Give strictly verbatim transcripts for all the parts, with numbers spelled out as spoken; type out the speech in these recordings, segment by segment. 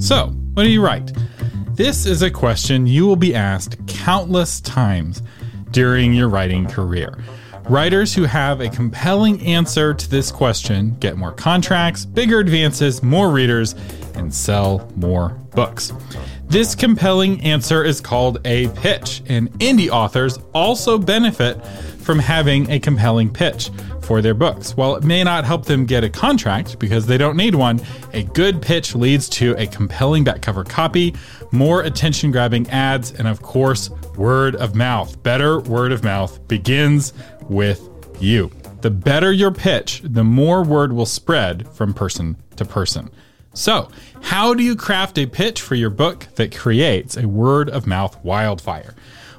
So, what do you write? This is a question you will be asked countless times during your writing career. Writers who have a compelling answer to this question get more contracts, bigger advances, more readers, and sell more books. This compelling answer is called a pitch, and indie authors also benefit from having a compelling pitch for their books. While it may not help them get a contract because they don't need one, a good pitch leads to a compelling back cover copy, more attention-grabbing ads, and of course, word of mouth. Better word of mouth begins with you. The better your pitch, the more word will spread from person to person. So, how do you craft a pitch for your book that creates a word of mouth wildfire?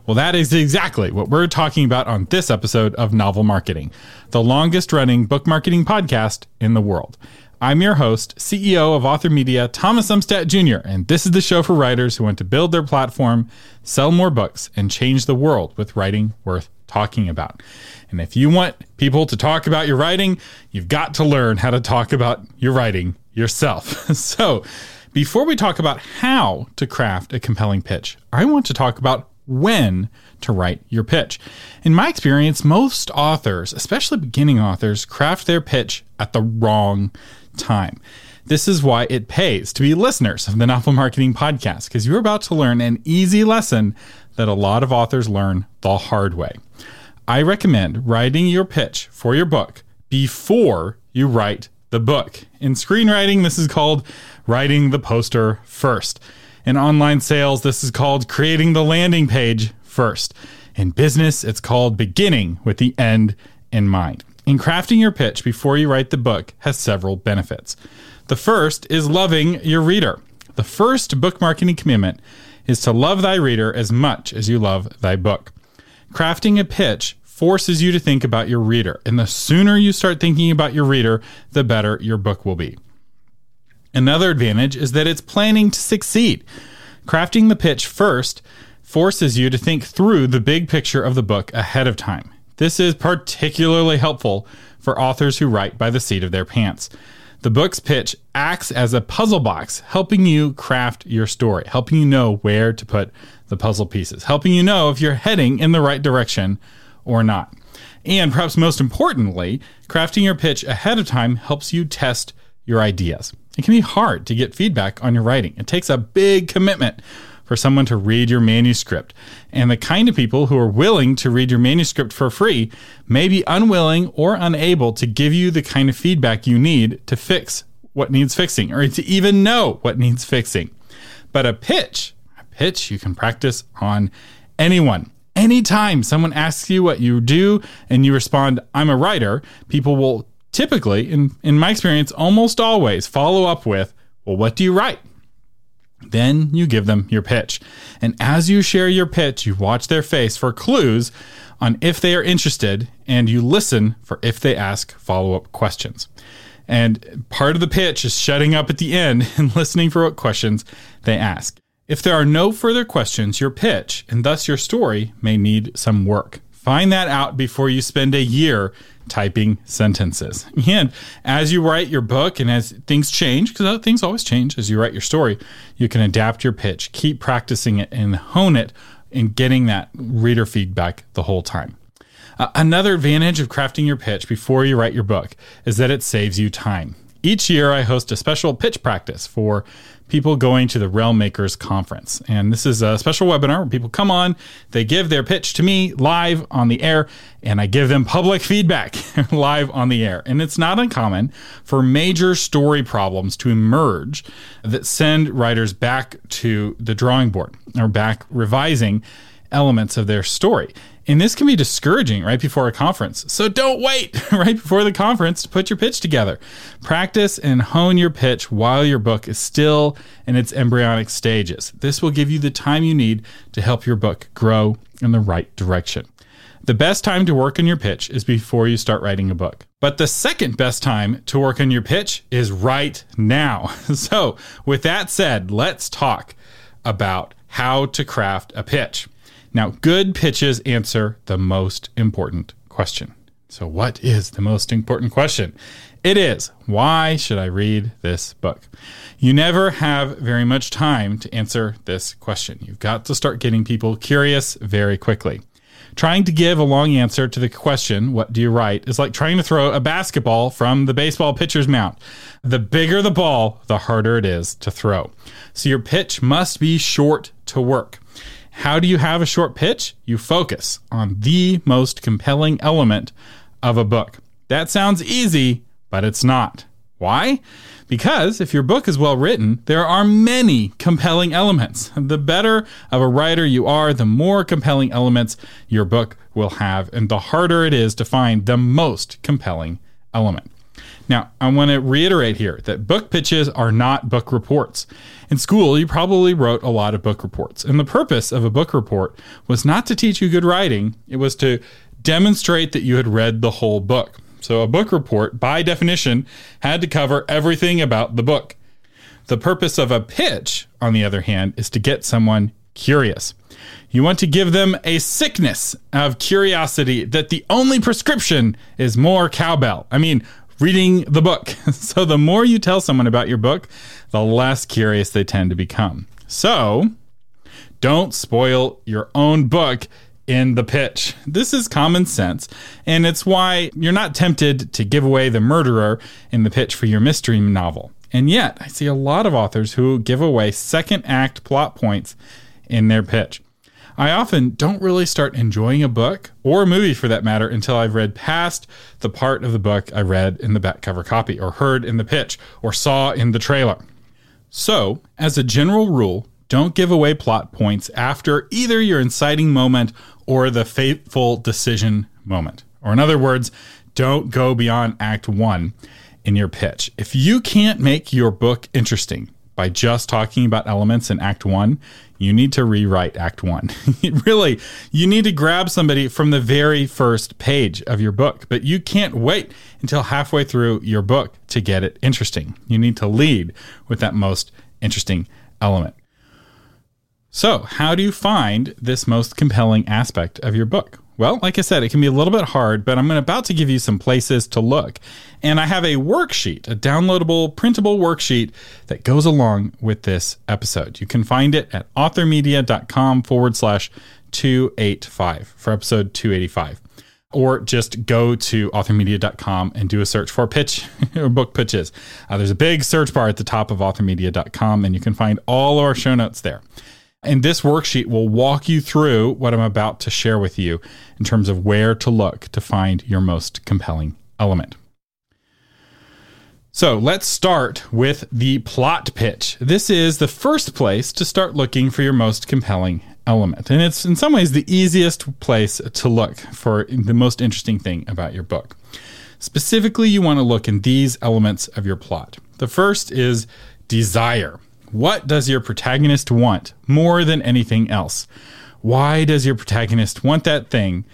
Well, that is exactly what we're talking about on this episode of Novel Marketing, the longest-running book marketing podcast in the world. I'm your host, C E O of Author Media, Thomas Umstattd Junior, and this is the show for writers who want to build their platform, sell more books, and change the world with writing worth talking about. And if you want people to talk about your writing, you've got to learn how to talk about your writing yourself. So, before we talk about how to craft a compelling pitch, I want to talk about when to write your pitch. In my experience, most authors, especially beginning authors, craft their pitch at the wrong time. This is why it pays to be listeners of the Novel Marketing Podcast, because you're about to learn an easy lesson that a lot of authors learn the hard way. I recommend writing your pitch for your book before you write the book. In screenwriting, this is called writing the poster first. In online sales, this is called creating the landing page first. In business, it's called beginning with the end in mind. And crafting your pitch before you write the book has several benefits. The first is loving your reader. The first book marketing commitment is to love thy reader as much as you love thy book. Crafting a pitch forces you to think about your reader, and the sooner you start thinking about your reader, the better your book will be. Another advantage is that it's planning to succeed. Crafting the pitch first forces you to think through the big picture of the book ahead of time. This is particularly helpful for authors who write by the seat of their pants. The book's pitch acts as a puzzle box, helping you craft your story, helping you know where to put the puzzle pieces, helping you know if you're heading in the right direction or not. And perhaps most importantly, crafting your pitch ahead of time helps you test your ideas. It can be hard to get feedback on your writing. It takes a big commitment for someone to read your manuscript. And the kind of people who are willing to read your manuscript for free may be unwilling or unable to give you the kind of feedback you need to fix what needs fixing, or to even know what needs fixing. But a pitch, a pitch you can practice on anyone. Anytime someone asks you what you do and you respond, "I'm a writer," people will typically, in, in my experience, almost always follow up with, "Well, what do you write?" Then you give them your pitch. And as you share your pitch, you watch their face for clues on if they are interested, and you listen for if they ask follow-up questions. And part of the pitch is shutting up at the end and listening for what questions they ask. If there are no further questions, your pitch, and thus your story, may need some work. Find that out before you spend a year typing sentences. And as you write your book and as things change, because things always change as you write your story, you can adapt your pitch, keep practicing it, and hone it in getting that reader feedback the whole time. Uh, another advantage of crafting your pitch before you write your book is that it saves you time. Each year, I host a special pitch practice for people going to the Realm Makers Conference. And this is a special webinar where people come on, they give their pitch to me live on the air, and I give them public feedback live on the air. And it's not uncommon for major story problems to emerge that send writers back to the drawing board or back revising elements of their story. And this can be discouraging right before a conference. So don't wait right before the conference to put your pitch together. Practice and hone your pitch while your book is still in its embryonic stages. This will give you the time you need to help your book grow in the right direction. The best time to work on your pitch is before you start writing a book. But the second best time to work on your pitch is right now. So with that said, let's talk about how to craft a pitch. Now, good pitches answer the most important question. So what is the most important question? It is. Why should I read this book? You never have very much time to answer this question. You've got to start getting people curious very quickly. Trying to give a long answer to the question, what do you write, is like trying to throw a basketball from the baseball pitcher's mound. The bigger the ball, the harder it is to throw. So your pitch must be short to work. How do you have a short pitch? You focus on the most compelling element of a book. That sounds easy, but it's not. Why? Because if your book is well written, there are many compelling elements. The better of a writer you are, the more compelling elements your book will have, and the harder it is to find the most compelling element. Now, I want to reiterate here that book pitches are not book reports. In school, you probably wrote a lot of book reports, and the purpose of a book report was not to teach you good writing. It was to demonstrate that you had read the whole book. So a book report, by definition, had to cover everything about the book. The purpose of a pitch, on the other hand, is to get someone curious. You want to give them a sickness of curiosity that the only prescription is more cowbell. I mean, reading the book. So the more you tell someone about your book, the less curious they tend to become. So don't spoil your own book in the pitch. This is common sense, and it's why you're not tempted to give away the murderer in the pitch for your mystery novel. And yet, I see a lot of authors who give away second act plot points in their pitch. I often don't really start enjoying a book, or a movie for that matter, until I've read past the part of the book I read in the back cover copy, or heard in the pitch, or saw in the trailer. So, as a general rule, don't give away plot points after either your inciting moment or the fateful decision moment. Or in other words, don't go beyond act one in your pitch. If you can't make your book interesting by just talking about elements in act one, you need to rewrite act one. Really, you need to grab somebody from the very first page of your book, but you can't wait until halfway through your book to get it interesting. You need to lead with that most interesting element. So how do you find this most compelling aspect of your book? Well, like I said, it can be a little bit hard, but I'm about to give you some places to look. And I have a worksheet, a downloadable, printable worksheet that goes along with this episode. You can find it at authormedia.com forward slash 285 for episode two eighty-five. Or just go to author media dot com and do a search for pitch or book pitches. Uh, there's a big search bar at the top of author media dot com, and you can find all of our show notes there. And this worksheet will walk you through what I'm about to share with you in terms of where to look to find your most compelling element. So let's start with the plot pitch. This is the first place to start looking for your most compelling element. And it's in some ways the easiest place to look for the most interesting thing about your book. Specifically, you want to look in these elements of your plot. The first is desire. What does your protagonist want more than anything else? Why does your protagonist want that thing?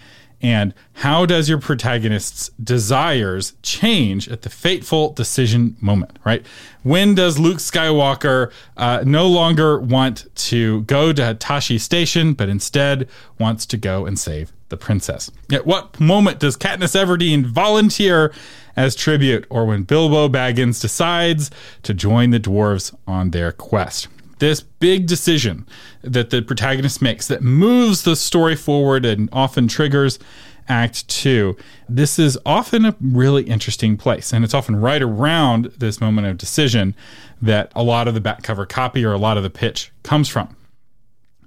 And how does your protagonist's desires change at the fateful decision moment, right? When does Luke Skywalker uh, no longer want to go to Tosche Station, but instead wants to go and save the princess? At what moment does Katniss Everdeen volunteer as tribute, or when Bilbo Baggins decides to join the dwarves on their quest? This big decision that the protagonist makes that moves the story forward and often triggers act two. This is often a really interesting place. And it's often right around this moment of decision that a lot of the back cover copy or a lot of the pitch comes from.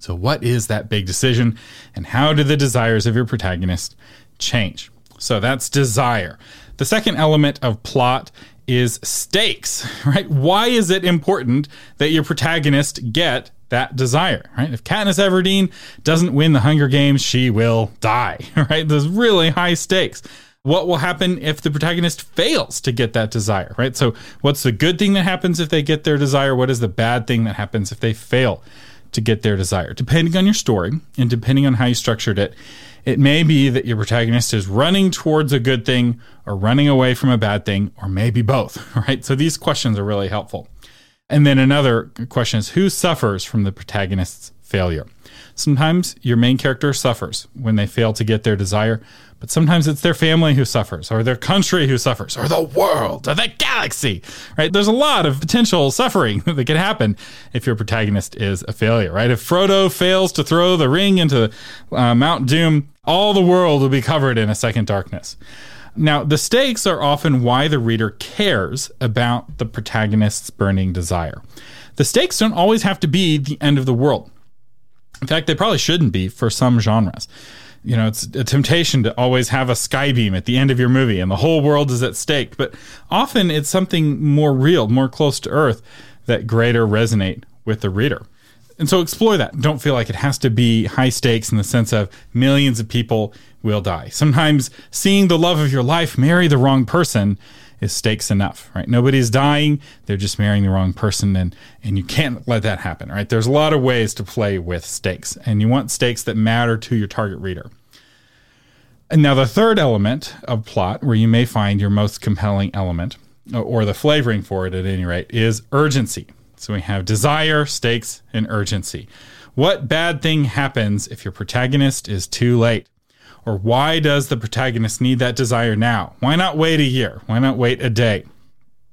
So what is that big decision, and how do the desires of your protagonist change? So that's desire. The second element of plot is stakes, right? Why is it important that your protagonist get that desire, right? If Katniss Everdeen doesn't win the Hunger Games, she will die, right? There's really high stakes. What will happen if the protagonist fails to get that desire, right? So what's the good thing that happens if they get their desire? What is the bad thing that happens if they fail to get their desire? Depending on your story and depending on how you structured it, it may be that your protagonist is running towards a good thing or running away from a bad thing, or maybe both, right? So these questions are really helpful. And then another question is, who suffers from the protagonist's failure. Sometimes your main character suffers when they fail to get their desire, but sometimes it's their family who suffers, or their country who suffers, or the world, or the galaxy, right? There's a lot of potential suffering that could happen if your protagonist is a failure, right? If Frodo fails to throw the ring into uh, Mount Doom, all the world will be covered in a second darkness. Now, the stakes are often why the reader cares about the protagonist's burning desire. The stakes don't always have to be the end of the world. In fact, they probably shouldn't be for some genres. You know, it's a temptation to always have a skybeam at the end of your movie and the whole world is at stake. But often it's something more real, more close to earth, that greater resonate with the reader. And so explore that. Don't feel like it has to be high stakes in the sense of millions of people will die. Sometimes seeing the love of your life marry the wrong person is stakes enough, right? Nobody's dying. They're just marrying the wrong person, and, and you can't let that happen, right? There's a lot of ways to play with stakes, and you want stakes that matter to your target reader. And now the third element of plot, where you may find your most compelling element, or the flavoring for it at any rate, is urgency. So we have desire, stakes, and urgency. What bad thing happens if your protagonist is too late? Or why does the protagonist need that desire now? Why not wait a year? Why not wait a day?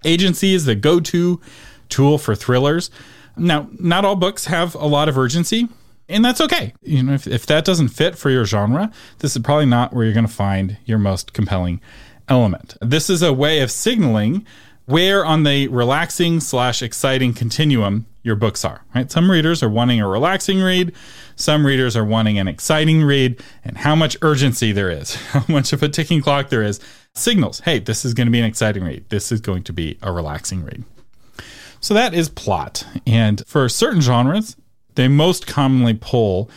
Agency is the go-to tool for thrillers. Now, not all books have a lot of urgency, and that's okay. You know, if, if that doesn't fit for your genre, this is probably not where you're going to find your most compelling element. This is a way of signaling where on the relaxing slash exciting continuum your books are, right? Some readers are wanting a relaxing read. Some readers are wanting an exciting read. And how much urgency there is, how much of a ticking clock there is, signals, hey, this is going to be an exciting read. This is going to be a relaxing read. So that is plot. And for certain genres, they most commonly pull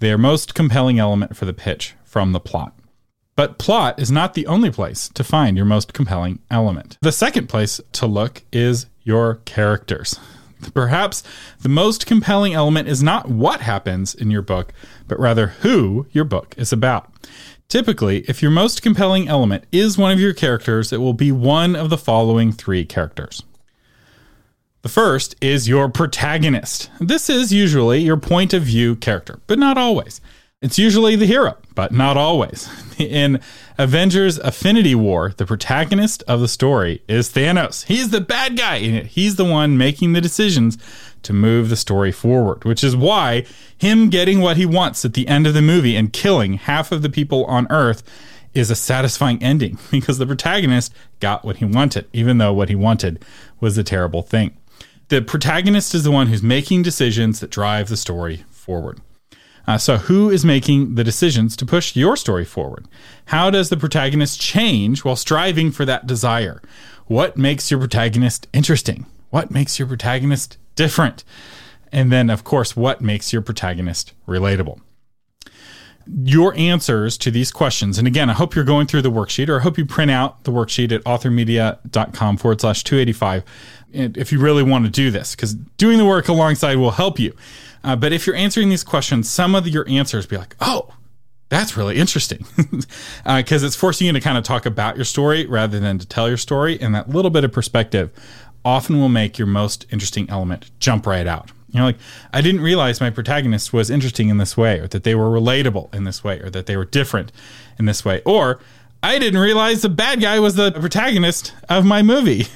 their most compelling element for the pitch from the plot. But plot is not the only place to find your most compelling element. The second place to look is your characters. Perhaps the most compelling element is not what happens in your book, but rather who your book is about. Typically, if your most compelling element is one of your characters, it will be one of the following three characters. The first is your protagonist. This is usually your point of view character, but not always. It's usually the hero, but not always. In Avengers Infinity War, the protagonist of the story is Thanos. He's the bad guy in it. He's the one making the decisions to move the story forward, which is why him getting what he wants at the end of the movie and killing half of the people on Earth is a satisfying ending, because the protagonist got what he wanted, even though what he wanted was a terrible thing. The protagonist is the one who's making decisions that drive the story forward. Uh, so who is making the decisions to push your story forward? How does the protagonist change while striving for that desire? What makes your protagonist interesting? What makes your protagonist different? And then, of course, what makes your protagonist relatable? Your answers to these questions, and again, I hope you're going through the worksheet, or I hope you print out the worksheet at authormedia.com forward slash 285 if you really want to do this, because doing the work alongside will help you. Uh, but if you're answering these questions, some of the, your answers be like, oh, that's really interesting, because uh, it's forcing you to kind of talk about your story rather than to tell your story. And that little bit of perspective often will make your most interesting element jump right out. You know, like, I didn't realize my protagonist was interesting in this way, or that they were relatable in this way, or that they were different in this way. Or I didn't realize the bad guy was the protagonist of my movie,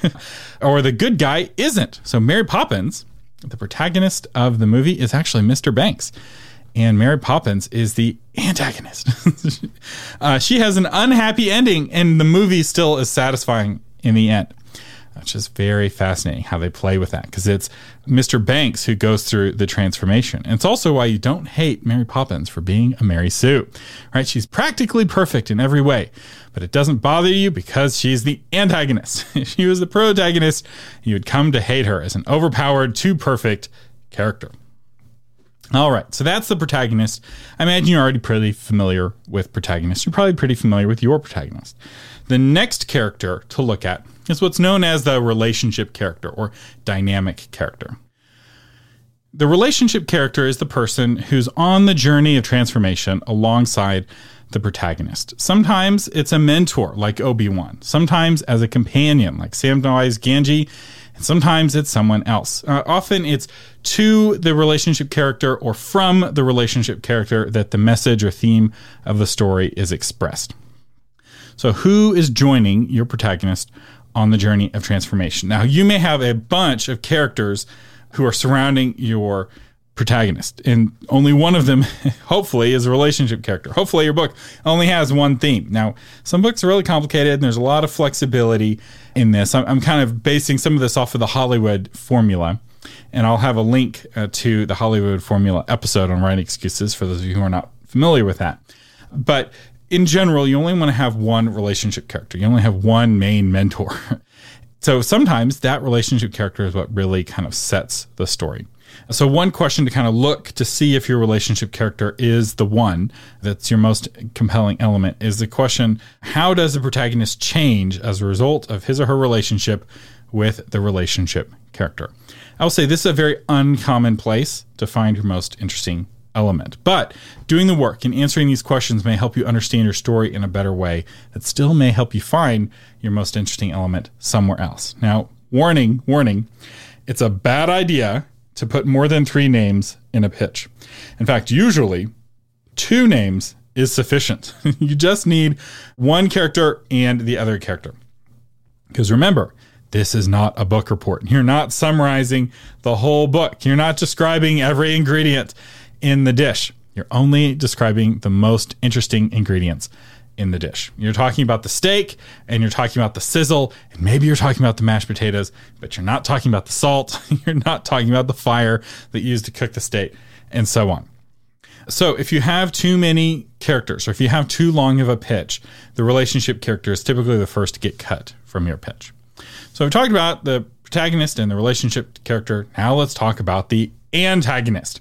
or the good guy isn't. So Mary Poppins, the protagonist of the movie, is actually Mister Banks, and Mary Poppins is the antagonist. uh, she has an unhappy ending, and the movie still is satisfying in the end, which is very fascinating how they play with that, because it's Mister Banks who goes through the transformation. And it's also why you don't hate Mary Poppins for being a Mary Sue, right? She's practically perfect in every way, but it doesn't bother you because she's the antagonist. If she was the protagonist, you would come to hate her as an overpowered, too perfect character. All right, so that's the protagonist. I imagine you're already pretty familiar with protagonists. You're probably pretty familiar with your protagonist. The next character to look at is what's known as the relationship character, or dynamic character. The relationship character is the person who's on the journey of transformation alongside the protagonist. Sometimes it's a mentor, like Obi-Wan. Sometimes as a companion, like Samwise Gamgee and sometimes it's someone else. Uh, often it's to the relationship character or from the relationship character that the message or theme of the story is expressed. So who is joining your protagonist on the journey of transformation? Now, you may have a bunch of characters who are surrounding your protagonist, and only one of them, hopefully, is a relationship character. Hopefully, your book only has one theme. Now, some books are really complicated, and there's a lot of flexibility in this. I'm kind of basing some of this off of the Hollywood formula, and I'll have a link uh, to the Hollywood formula episode on Writing Excuses for those of you who are not familiar with that. But in general, you only want to have one relationship character. You only have one main mentor. So sometimes that relationship character is what really kind of sets the story. So one question to kind of look to see if your relationship character is the one that's your most compelling element is the question, how does the protagonist change as a result of his or her relationship with the relationship character? I will say this is a very uncommon place to find your most interesting element. But doing the work and answering these questions may help you understand your story in a better way that still may help you find your most interesting element somewhere else. Now, warning, warning, it's a bad idea to put more than three names in a pitch. In fact, usually two names is sufficient. You just need one character and the other character. Because remember, this is not a book report. You're not summarizing the whole book. You're not describing every ingredient in the dish. You're only describing the most interesting ingredients in the dish. You're talking about the steak, and you're talking about the sizzle, and maybe you're talking about the mashed potatoes, but you're not talking about the salt. You're not talking about the fire that you used to cook the steak, and so on. So if you have too many characters, or if you have too long of a pitch, the relationship character is typically the first to get cut from your pitch. So we've talked about the protagonist and the relationship character. Now let's talk about the antagonist.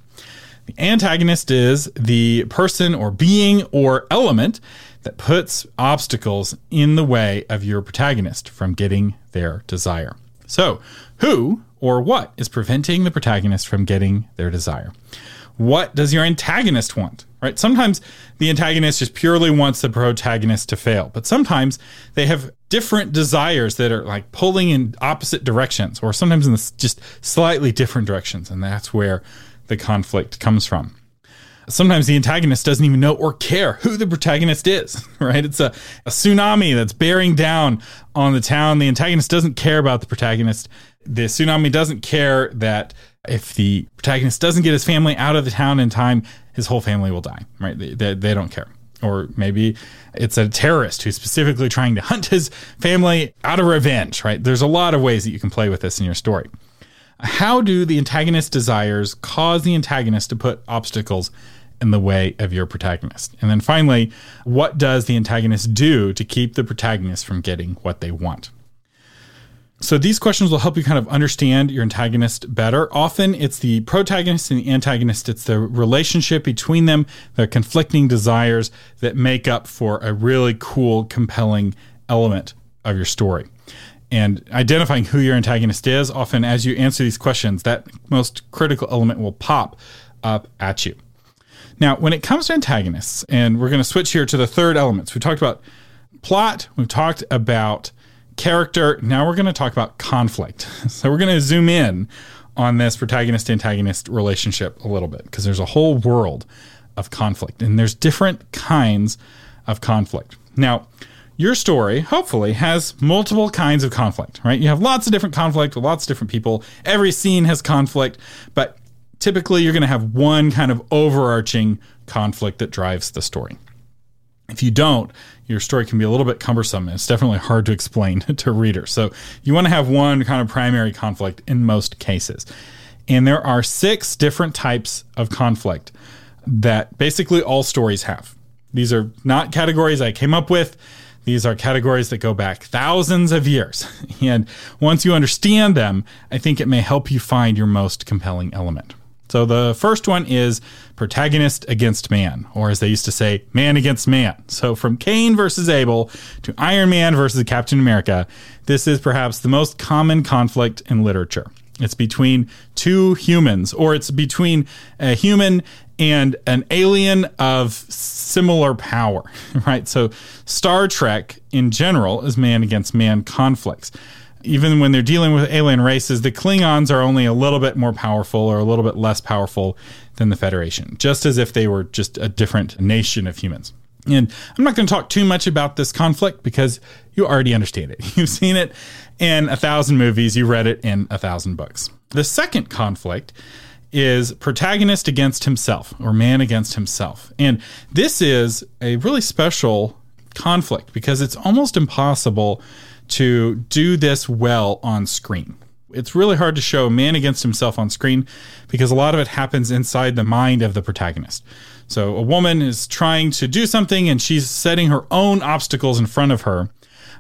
The antagonist is the person or being or element that puts obstacles in the way of your protagonist from getting their desire. So, who or what is preventing the protagonist from getting their desire? What does your antagonist want? Right? Sometimes the antagonist just purely wants the protagonist to fail, but sometimes they have different desires that are like pulling in opposite directions, or sometimes in just slightly different directions, and that's where the conflict comes from. Sometimes the antagonist doesn't even know or care who the protagonist is, right? It's a, a tsunami that's bearing down on the town. The antagonist doesn't care about the protagonist. The tsunami doesn't care that if the protagonist doesn't get his family out of the town in time, his whole family will die, right? They, they, they don't care. Or maybe it's a terrorist who's specifically trying to hunt his family out of revenge, right? There's a lot of ways that you can play with this in your story. How do the antagonist's desires cause the antagonist to put obstacles in the way of your protagonist? And then finally, what does the antagonist do to keep the protagonist from getting what they want? So these questions will help you kind of understand your antagonist better. Often it's the protagonist and the antagonist. It's the relationship between them, their conflicting desires that make up for a really cool, compelling element of your story. And identifying who your antagonist is, often as you answer these questions, that most critical element will pop up at you. Now, when it comes to antagonists, and we're going to switch here to the third elements. We talked about plot. We've talked about character. Now we're going to talk about conflict. So we're going to zoom in on this protagonist-antagonist relationship a little bit, because there's a whole world of conflict, and there's different kinds of conflict. Now, your story, hopefully, has multiple kinds of conflict, right? You have lots of different conflict with lots of different people. Every scene has conflict, but typically you're going to have one kind of overarching conflict that drives the story. If you don't, your story can be a little bit cumbersome, and it's definitely hard to explain to readers. So you want to have one kind of primary conflict in most cases. And there are six different types of conflict that basically all stories have. These are not categories I came up with. These are categories that go back thousands of years. And once you understand them, I think it may help you find your most compelling element. So the first one is protagonist against man, or as they used to say, man against man. So from Cain versus Abel to Iron Man versus Captain America, this is perhaps the most common conflict in literature. It's between two humans, or it's between a human and an alien of similar power, right? So Star Trek in general is man against man conflicts. even when they're dealing with alien races, the Klingons are only a little bit more powerful or a little bit less powerful than the Federation, just as if they were just a different nation of humans. And I'm not going to talk too much about this conflict because you already understand it. You've seen it in a thousand movies. You read it in a thousand books. The second conflict is protagonist against himself, or man against himself. And this is a really special conflict because it's almost impossible to do this well on screen. It's really hard to show man against himself on screen because a lot of it happens inside the mind of the protagonist. So a woman is trying to do something and she's setting her own obstacles in front of her.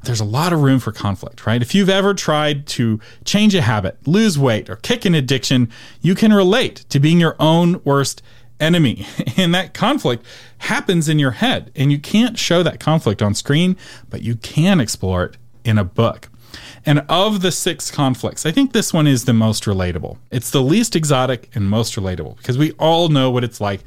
There's a lot of room for conflict, right? If you've ever tried to change a habit, lose weight, or kick an addiction, you can relate to being your own worst enemy. And that conflict happens in your head. And you can't show that conflict on screen, but you can explore it in a book. And of the six conflicts, I think this one is the most relatable. It's the least exotic and most relatable because we all know what it's like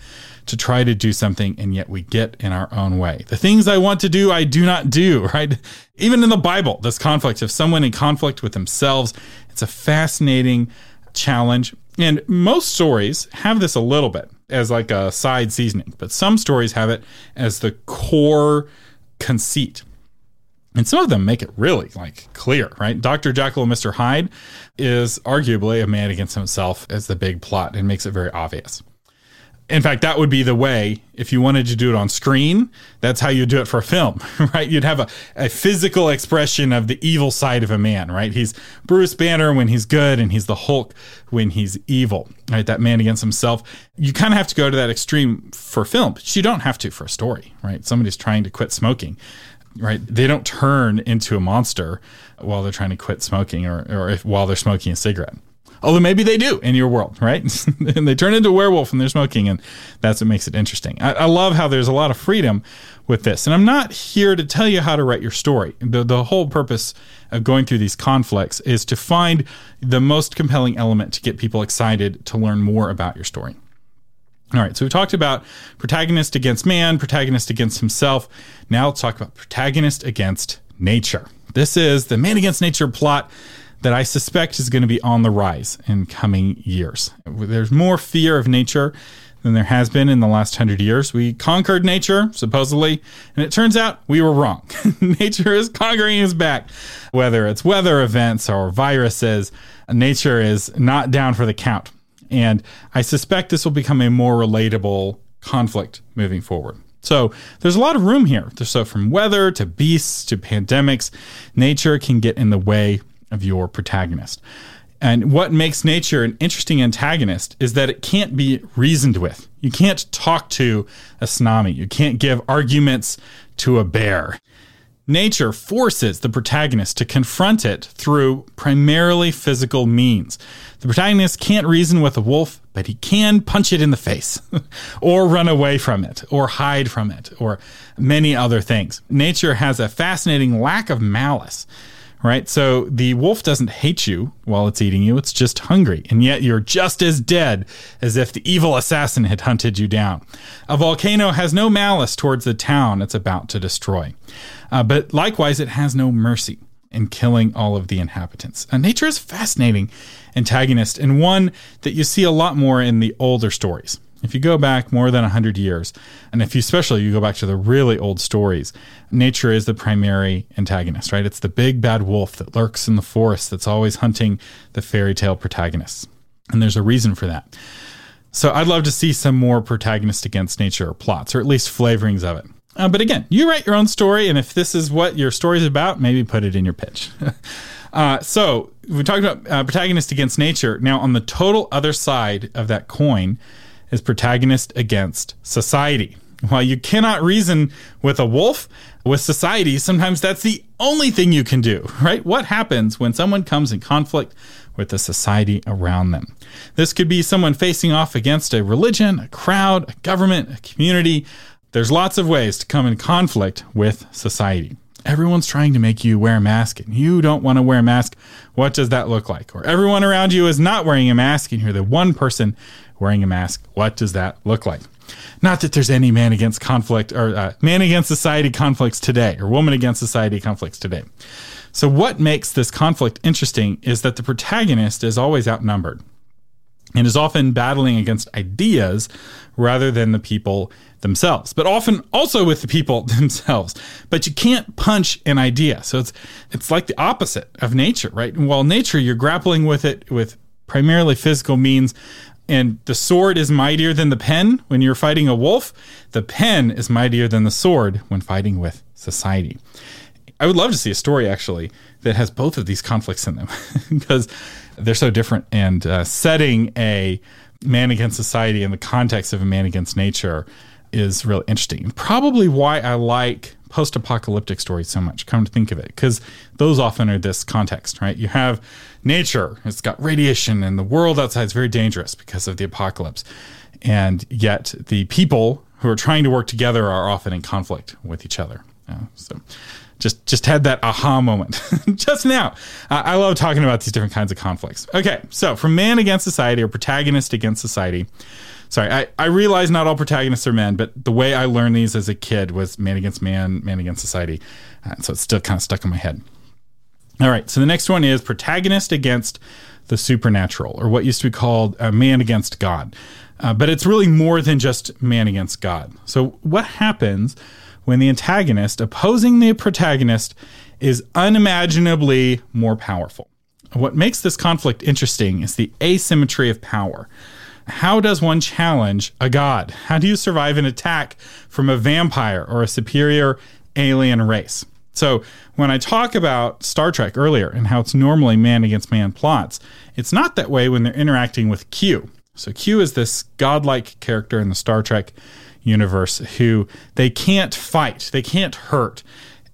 to try to do something and yet we get in our own way. The things I want to do, I do not do, right? Even in the Bible, this conflict of someone in conflict with themselves, it's a fascinating challenge. And most stories have this a little bit as like a side seasoning, but some stories have it as the core conceit. And some of them make it really like clear, right? Doctor Jekyll and Mister Hyde is arguably a man against himself as the big plot and makes it very obvious. In fact, that would be the way, if you wanted to do it on screen, that's how you do it for a film, right? You'd have a, a physical expression of the evil side of a man, right? He's Bruce Banner when he's good and he's the Hulk when he's evil, right? That man against himself. You kind of have to go to that extreme for film, but you don't have to for a story, right? Somebody's trying to quit smoking, right? They don't turn into a monster while they're trying to quit smoking or, or if, while they're smoking a cigarette. Although maybe they do in your world, right? And they turn into a werewolf and they're smoking, and that's what makes it interesting. I, I love how there's a lot of freedom with this. And I'm not here to tell you how to write your story. The, the whole purpose of going through these conflicts is to find the most compelling element to get people excited to learn more about your story. All right, so we've talked about protagonist against man, protagonist against himself. Now let's talk about protagonist against nature. This is the man against nature plot that I suspect is going to be on the rise in coming years. There's more fear of nature than there has been in the last hundred years. We conquered nature, supposedly, and it turns out we were wrong. Nature is conquering us back. Whether it's weather events or viruses, nature is not down for the count. And I suspect this will become a more relatable conflict moving forward. So there's a lot of room here. So from weather to beasts to pandemics, nature can get in the way of your protagonist. And what makes nature an interesting antagonist is that it can't be reasoned with. You can't talk to a tsunami. You can't give arguments to a bear. Nature forces the protagonist to confront it through primarily physical means. The protagonist can't reason with a wolf, but he can punch it in the face or run away from it or hide from it or many other things. Nature has a fascinating lack of malice. Right. So the wolf doesn't hate you while it's eating you. It's just hungry. And yet you're just as dead as if the evil assassin had hunted you down. A volcano has no malice towards the town it's about to destroy. Uh, but likewise, it has no mercy in killing all of the inhabitants. Uh, nature is a fascinating antagonist and one that you see a lot more in the older stories. If you go back more than one hundred years, and if you especially you go back to the really old stories, nature is the primary antagonist, right? It's the big bad wolf that lurks in the forest that's always hunting the fairy tale protagonists. And there's a reason for that. So I'd love to see some more protagonist against nature plots, or at least flavorings of it. Uh, but again, you write your own story, and if this is what your story's about, maybe put it in your pitch. uh, so we talked about uh, protagonist against nature. Now on the total other side of that coin is protagonist against society. While you cannot reason with a wolf, with society, sometimes that's the only thing you can do, right? What happens when someone comes in conflict with the society around them? This could be someone facing off against a religion, a crowd, a government, a community. There's lots of ways to come in conflict with society. Everyone's trying to make you wear a mask and you don't want to wear a mask. What does that look like? Or everyone around you is not wearing a mask and you're the one person wearing a mask. What does that look like? Not that there's any man against conflict or uh, man against society conflicts today or woman against society conflicts today. So what makes this conflict interesting is that the protagonist is always outnumbered and is often battling against ideas rather than the people themselves, but often also with the people themselves. But you can't punch an idea. So it's it's like the opposite of nature, right? And while nature, you're grappling with it with primarily physical means, and the sword is mightier than the pen when you're fighting a wolf. The pen is mightier than the sword when fighting with society. I would love to see a story, actually, that has both of these conflicts in them because they're so different. And uh, setting a man against society in the context of a man against nature is really interesting. Probably why I like post-apocalyptic stories so much, come to think of it, because those often are this context, right? You have nature, it's got radiation, and the world outside is very dangerous because of the apocalypse. And yet the people who are trying to work together are often in conflict with each other. Uh, so just just had that aha moment just now. Uh, I love talking about these different kinds of conflicts. Okay, so from man against society or protagonist against society, Sorry, I, I realize not all protagonists are men, but the way I learned these as a kid was man against man, man against society. Uh, so it's still kind of stuck in my head. All right, so the next one is protagonist against the supernatural, or what used to be called uh, man against God. Uh, but it's really more than just man against God. So what happens when the antagonist opposing the protagonist is unimaginably more powerful? What makes this conflict interesting is the asymmetry of power. How does one challenge a god? How do you survive an attack from a vampire or a superior alien race? So when I talk about Star Trek earlier and how it's normally man against man plots, it's not that way when they're interacting with Q. So Q is this godlike character in the Star Trek universe who they can't fight, they can't hurt,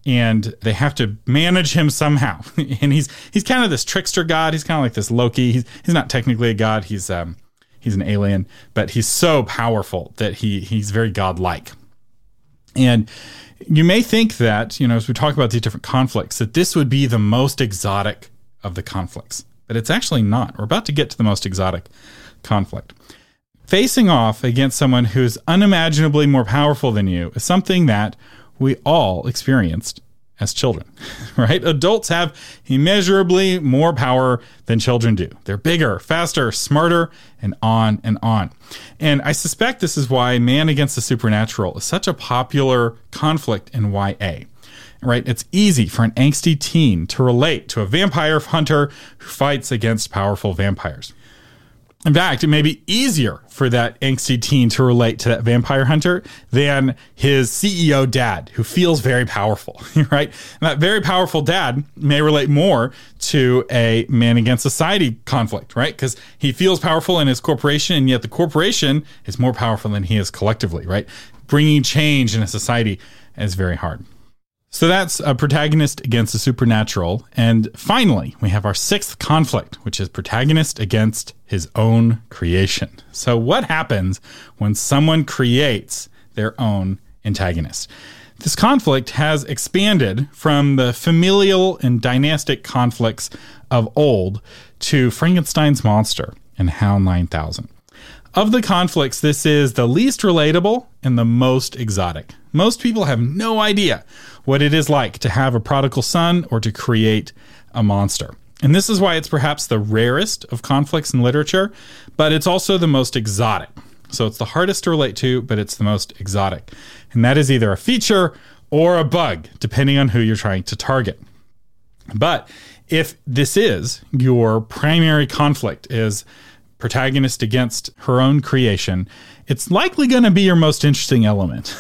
and they have to manage him somehow. And he's he's kind of this trickster god. He's kind of like this Loki. He's, he's not technically a god. He's... um. He's an alien, but he's so powerful that he he's very godlike. And you may think that, you know, as we talk about these different conflicts, that this would be the most exotic of the conflicts. But it's actually not. We're about to get to the most exotic conflict. Facing off against someone who's unimaginably more powerful than you is something that we all experienced as children, right? Adults have immeasurably more power than children do. They're bigger, faster, smarter, and on and on. And I suspect this is why man against the supernatural is such a popular conflict in Y A, right? It's easy for an angsty teen to relate to a vampire hunter who fights against powerful vampires. In fact, it may be easier for that angsty teen to relate to that vampire hunter than his C E O dad, who feels very powerful, right? And that very powerful dad may relate more to a man against society conflict, right? Because he feels powerful in his corporation, and yet the corporation is more powerful than he is collectively, right? Bringing change in a society is very hard. So that's a protagonist against the supernatural. And finally, we have our sixth conflict, which is protagonist against his own creation. So what happens when someone creates their own antagonist? This conflict has expanded from the familial and dynastic conflicts of old to Frankenstein's monster and H A L nine thousand. Of the conflicts, this is the least relatable and the most exotic. Most people have no idea what it is like to have a prodigal son or to create a monster. And this is why it's perhaps the rarest of conflicts in literature, but it's also the most exotic. So it's the hardest to relate to, but it's the most exotic. And that is either a feature or a bug, depending on who you're trying to target. But if this is your primary conflict, is protagonist against her own creation, it's likely going to be your most interesting element,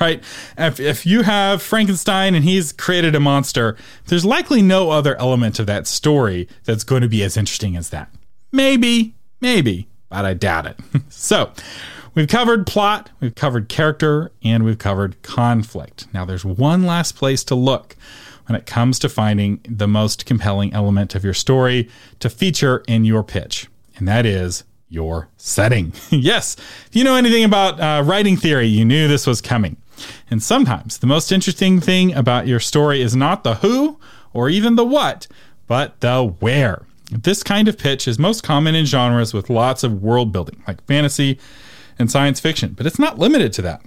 right? If, if you have Frankenstein and he's created a monster, there's likely no other element of that story that's going to be as interesting as that. Maybe, maybe, but I doubt it. So we've covered plot, we've covered character, and we've covered conflict. Now there's one last place to look when it comes to finding the most compelling element of your story to feature in your pitch. And that is your setting. Yes, if you know anything about uh, writing theory, you knew this was coming. And sometimes the most interesting thing about your story is not the who or even the what, but the where. This kind of pitch is most common in genres with lots of world building, like fantasy and science fiction, but it's not limited to that.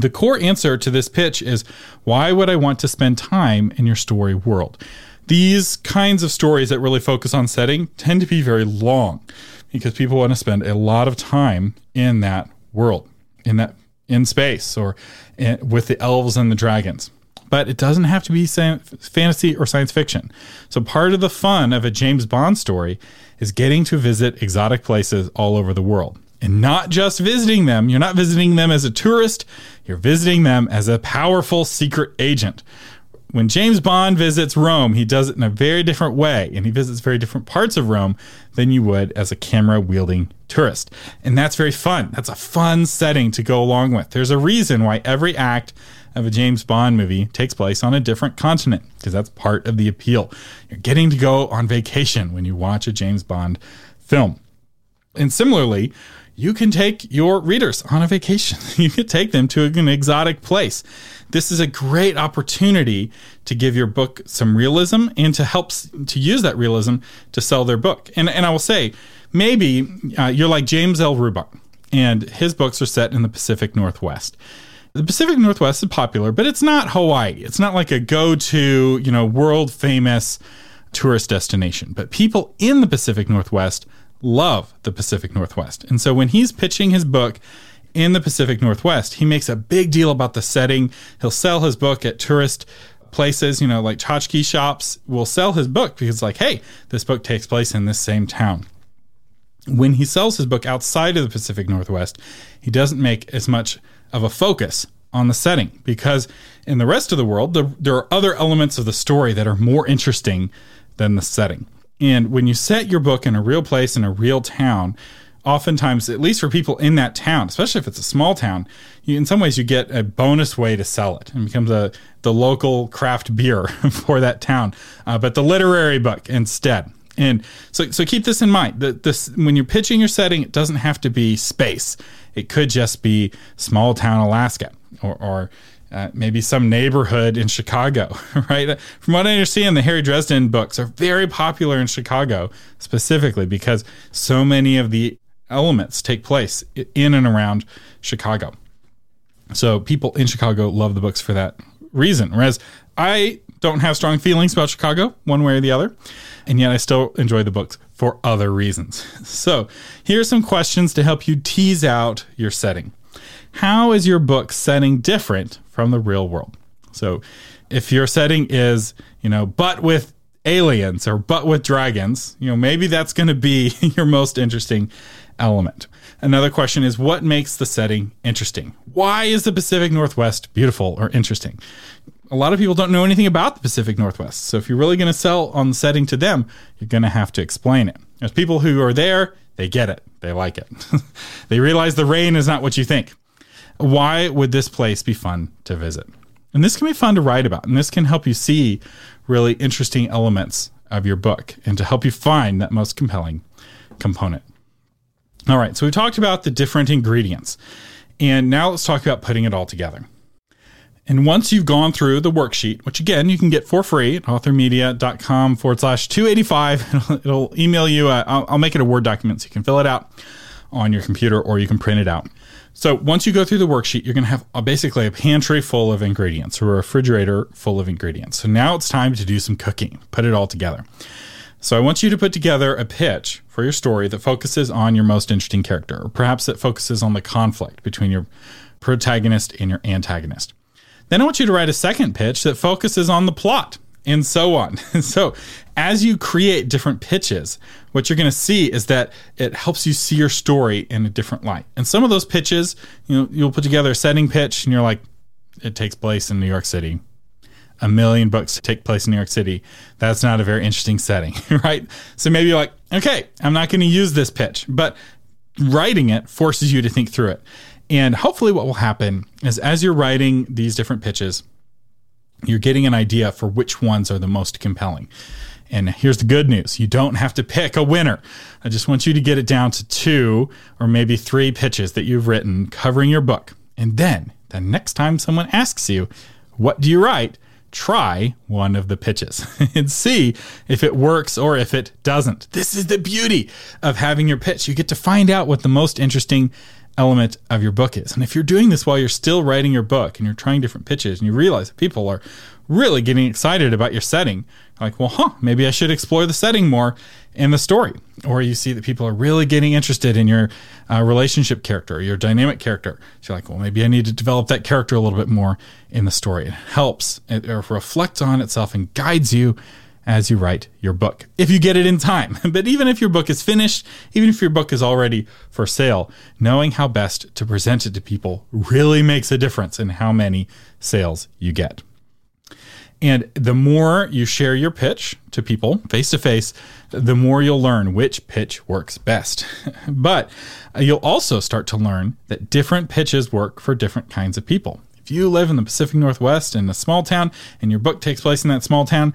The core answer to this pitch is, why would I want to spend time in your story world? These kinds of stories that really focus on setting tend to be very long because people want to spend a lot of time in that world, in that in space or in, with the elves and the dragons. But it doesn't have to be fantasy or science fiction. So part of the fun of a James Bond story is getting to visit exotic places all over the world. And not just visiting them. You're not visiting them as a tourist. You're visiting them as a powerful secret agent. When James Bond visits Rome, he does it in a very different way. And he visits very different parts of Rome than you would as a camera-wielding tourist. And that's very fun. That's a fun setting to go along with. There's a reason why every act of a James Bond movie takes place on a different continent, because that's part of the appeal. You're getting to go on vacation when you watch a James Bond film. And similarly, you can take your readers on a vacation. You can take them to an exotic place. This is a great opportunity to give your book some realism and to help to use that realism to sell their book. And and I will say, maybe uh, you're like James L. Rubach, and his books are set in the Pacific Northwest. The Pacific Northwest is popular, but it's not Hawaii. It's not like a go-to, you know, world-famous tourist destination. But people in the Pacific Northwest love the Pacific Northwest. And so when he's pitching his book in the Pacific Northwest, he makes a big deal about the setting. He'll sell his book at tourist places, you know, like tchotchke shops will sell his book because like, hey, this book takes place in this same town. When he sells his book outside of the Pacific Northwest, he doesn't make as much of a focus on the setting because in the rest of the world, the, there are other elements of the story that are more interesting than the setting. And when you set your book in a real place, in a real town, oftentimes, at least for people in that town, especially if it's a small town, you, in some ways you get a bonus way to sell it and becomes a, the local craft beer for that town, uh, but the literary book instead. And so so keep this in mind. The, this, when you're pitching your setting, it doesn't have to be space. It could just be small town Alaska or, or Uh, maybe some neighborhood in Chicago, right? From what I understand, the Harry Dresden books are very popular in Chicago, specifically because so many of the elements take place in and around Chicago. So people in Chicago love the books for that reason. Whereas I don't have strong feelings about Chicago, one way or the other, and yet I still enjoy the books for other reasons. So here's some questions to help you tease out your setting. How is your book setting different from the real world? So if your setting is, you know, but with aliens or but with dragons, you know, maybe that's going to be your most interesting element. Another question is, what makes the setting interesting? Why is the Pacific Northwest beautiful or interesting? A lot of people don't know anything about the Pacific Northwest. So if you're really going to sell on the setting to them, you're going to have to explain it. There's people who are there, they get it. They like it. They realize the rain is not what you think. Why would this place be fun to visit? And this can be fun to write about. And this can help you see really interesting elements of your book and to help you find that most compelling component. All right. So we talked about the different ingredients. And now let's talk about putting it all together. And once you've gone through the worksheet, which again, you can get for free at authormedia.com forward slash 285. It'll email you. A, I'll, I'll make it a Word document so you can fill it out on your computer or you can print it out. So once you go through the worksheet, you're going to have a, basically a pantry full of ingredients or a refrigerator full of ingredients. So now it's time to do some cooking, put it all together. So I want you to put together a pitch for your story that focuses on your most interesting character, or perhaps that focuses on the conflict between your protagonist and your antagonist. Then I want you to write a second pitch that focuses on the plot and so on. And so as you create different pitches, what you're going to see is that it helps you see your story in a different light. And some of those pitches, you know, you'll put together a setting pitch and you're like, it takes place in New York City. A million books take place in New York City. That's not a very interesting setting, right? So maybe you're like, okay, I'm not going to use this pitch, but writing it forces you to think through it. And hopefully what will happen is as you're writing these different pitches, you're getting an idea for which ones are the most compelling. And here's the good news. You don't have to pick a winner. I just want you to get it down to two or maybe three pitches that you've written covering your book. And then the next time someone asks you, what do you write? try one of the pitches and see if it works or if it doesn't. This is the beauty of having your pitch. You get to find out what the most interesting element of your book is. And if you're doing this while you're still writing your book and you're trying different pitches and you realize that people are really getting excited about your setting, like, well, huh, maybe I should explore the setting more in the story. Or you see that people are really getting interested in your uh, relationship character, your dynamic character. So you're like, well, maybe I need to develop that character a little bit more in the story. It helps, it reflects on itself and guides you as you write your book, if you get it in time. But even if your book is finished, even if your book is already for sale, knowing how best to present it to people really makes a difference in how many sales you get. And the more you share your pitch to people face-to-face, the more you'll learn which pitch works best. But you'll also start to learn that different pitches work for different kinds of people. If you live in the Pacific Northwest in a small town and your book takes place in that small town,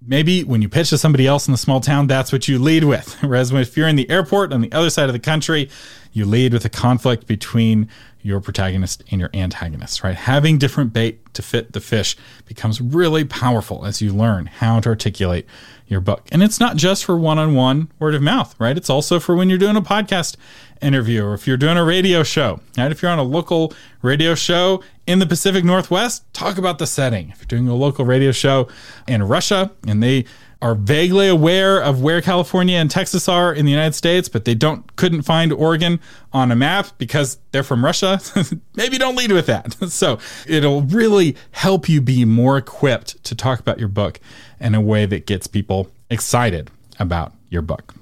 maybe when you pitch to somebody else in the small town, that's what you lead with. Whereas if you're in the airport on the other side of the country, you lead with a conflict between your protagonist and your antagonist, right? Having different bait to fit the fish becomes really powerful as you learn how to articulate your book. And it's not just for one-on-one word of mouth, right? It's also for when you're doing a podcast interview or if you're doing a radio show, right? If you're on a local radio show in the Pacific Northwest, talk about the setting. If you're doing a local radio show in Russia and they are vaguely aware of where California and Texas are in the United States, but they don't couldn't find Oregon on a map because they're from Russia, maybe don't lead with that. So it'll really help you be more equipped to talk about your book in a way that gets people excited about your book.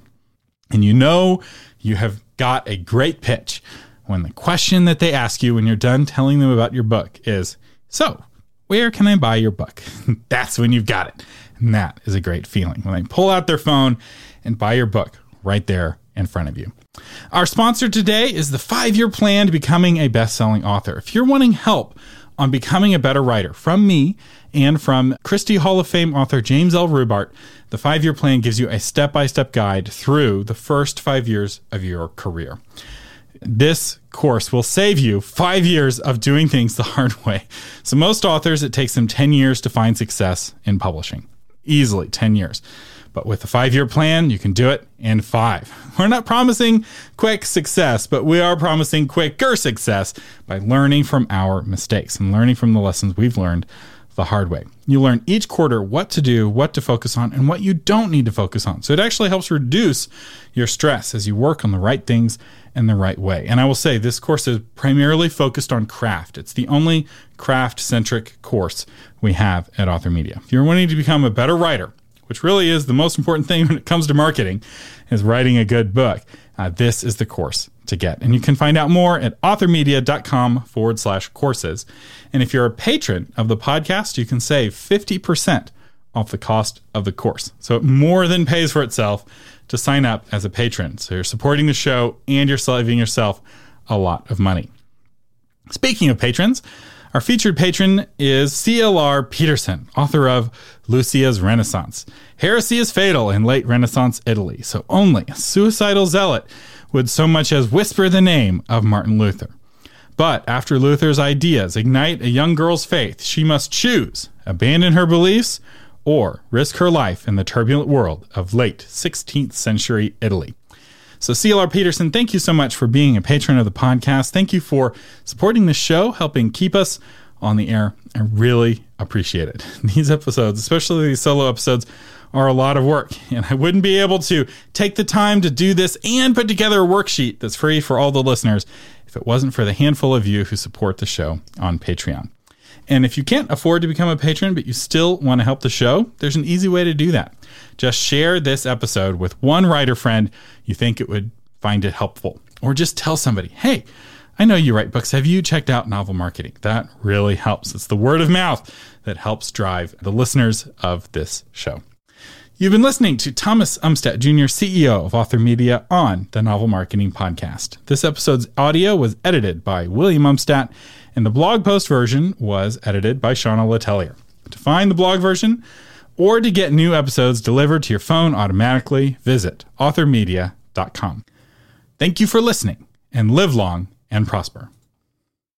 And you know you have got a great pitch when the question that they ask you when you're done telling them about your book is, so where can I buy your book? That's when you've got it. And that is a great feeling when they pull out their phone and buy your book right there in front of you. Our sponsor today is the five-year plan to becoming a best-selling author. If you're wanting help on becoming a better writer from me and from Christie Hall of Fame author James L. Rubach, the five-year plan gives you a step-by-step guide through the first five years of your career. This course will save you five years of doing things the hard way. So most authors, it takes them ten years to find success in publishing. Easily ten years. But with the five-year plan, you can do it in five. We're not promising quick success, but we are promising quicker success by learning from our mistakes and learning from the lessons we've learned the hard way. You learn each quarter what to do, what to focus on, and what you don't need to focus on. So it actually helps reduce your stress as you work on the right things in the right way. And I will say this course is primarily focused on craft. It's the only craft-centric course we have at Author Media. If you're wanting to become a better writer, which really is the most important thing when it comes to marketing, is writing a good book. Uh, this is the course to get. And you can find out more at authormedia.com forward slash courses. And if you're a patron of the podcast, you can save fifty percent off the cost of the course. So it more than pays for itself to sign up as a patron. So you're supporting the show and you're saving yourself a lot of money. Speaking of patrons, our featured patron is C L R Peterson, author of Lucia's Renaissance. Heresy is fatal in late Renaissance Italy, so only a suicidal zealot would so much as whisper the name of Martin Luther. But after Luther's ideas ignite a young girl's faith, she must choose, abandon her beliefs, or risk her life in the turbulent world of late sixteenth century Italy. So C L R Peterson, thank you so much for being a patron of the podcast. Thank you for supporting the show, helping keep us on the air. I really appreciate it. These episodes, especially these solo episodes, are a lot of work, and I wouldn't be able to take the time to do this and put together a worksheet that's free for all the listeners if it wasn't for the handful of you who support the show on Patreon. And if you can't afford to become a patron, but you still want to help the show, there's an easy way to do that. Just share this episode with one writer friend you think it would find it helpful. Or just tell somebody, hey, I know you write books. Have you checked out Novel Marketing? That really helps. It's the word of mouth that helps drive the listeners of this show. You've been listening to Thomas Umstattd Junior, C E O of Author Media, on the Novel Marketing Podcast. This episode's audio was edited by William Umstatt, and the blog post version was edited by Shauna Letellier. To find the blog version or to get new episodes delivered to your phone automatically, visit author media dot com. Thank you for listening, and live long and prosper.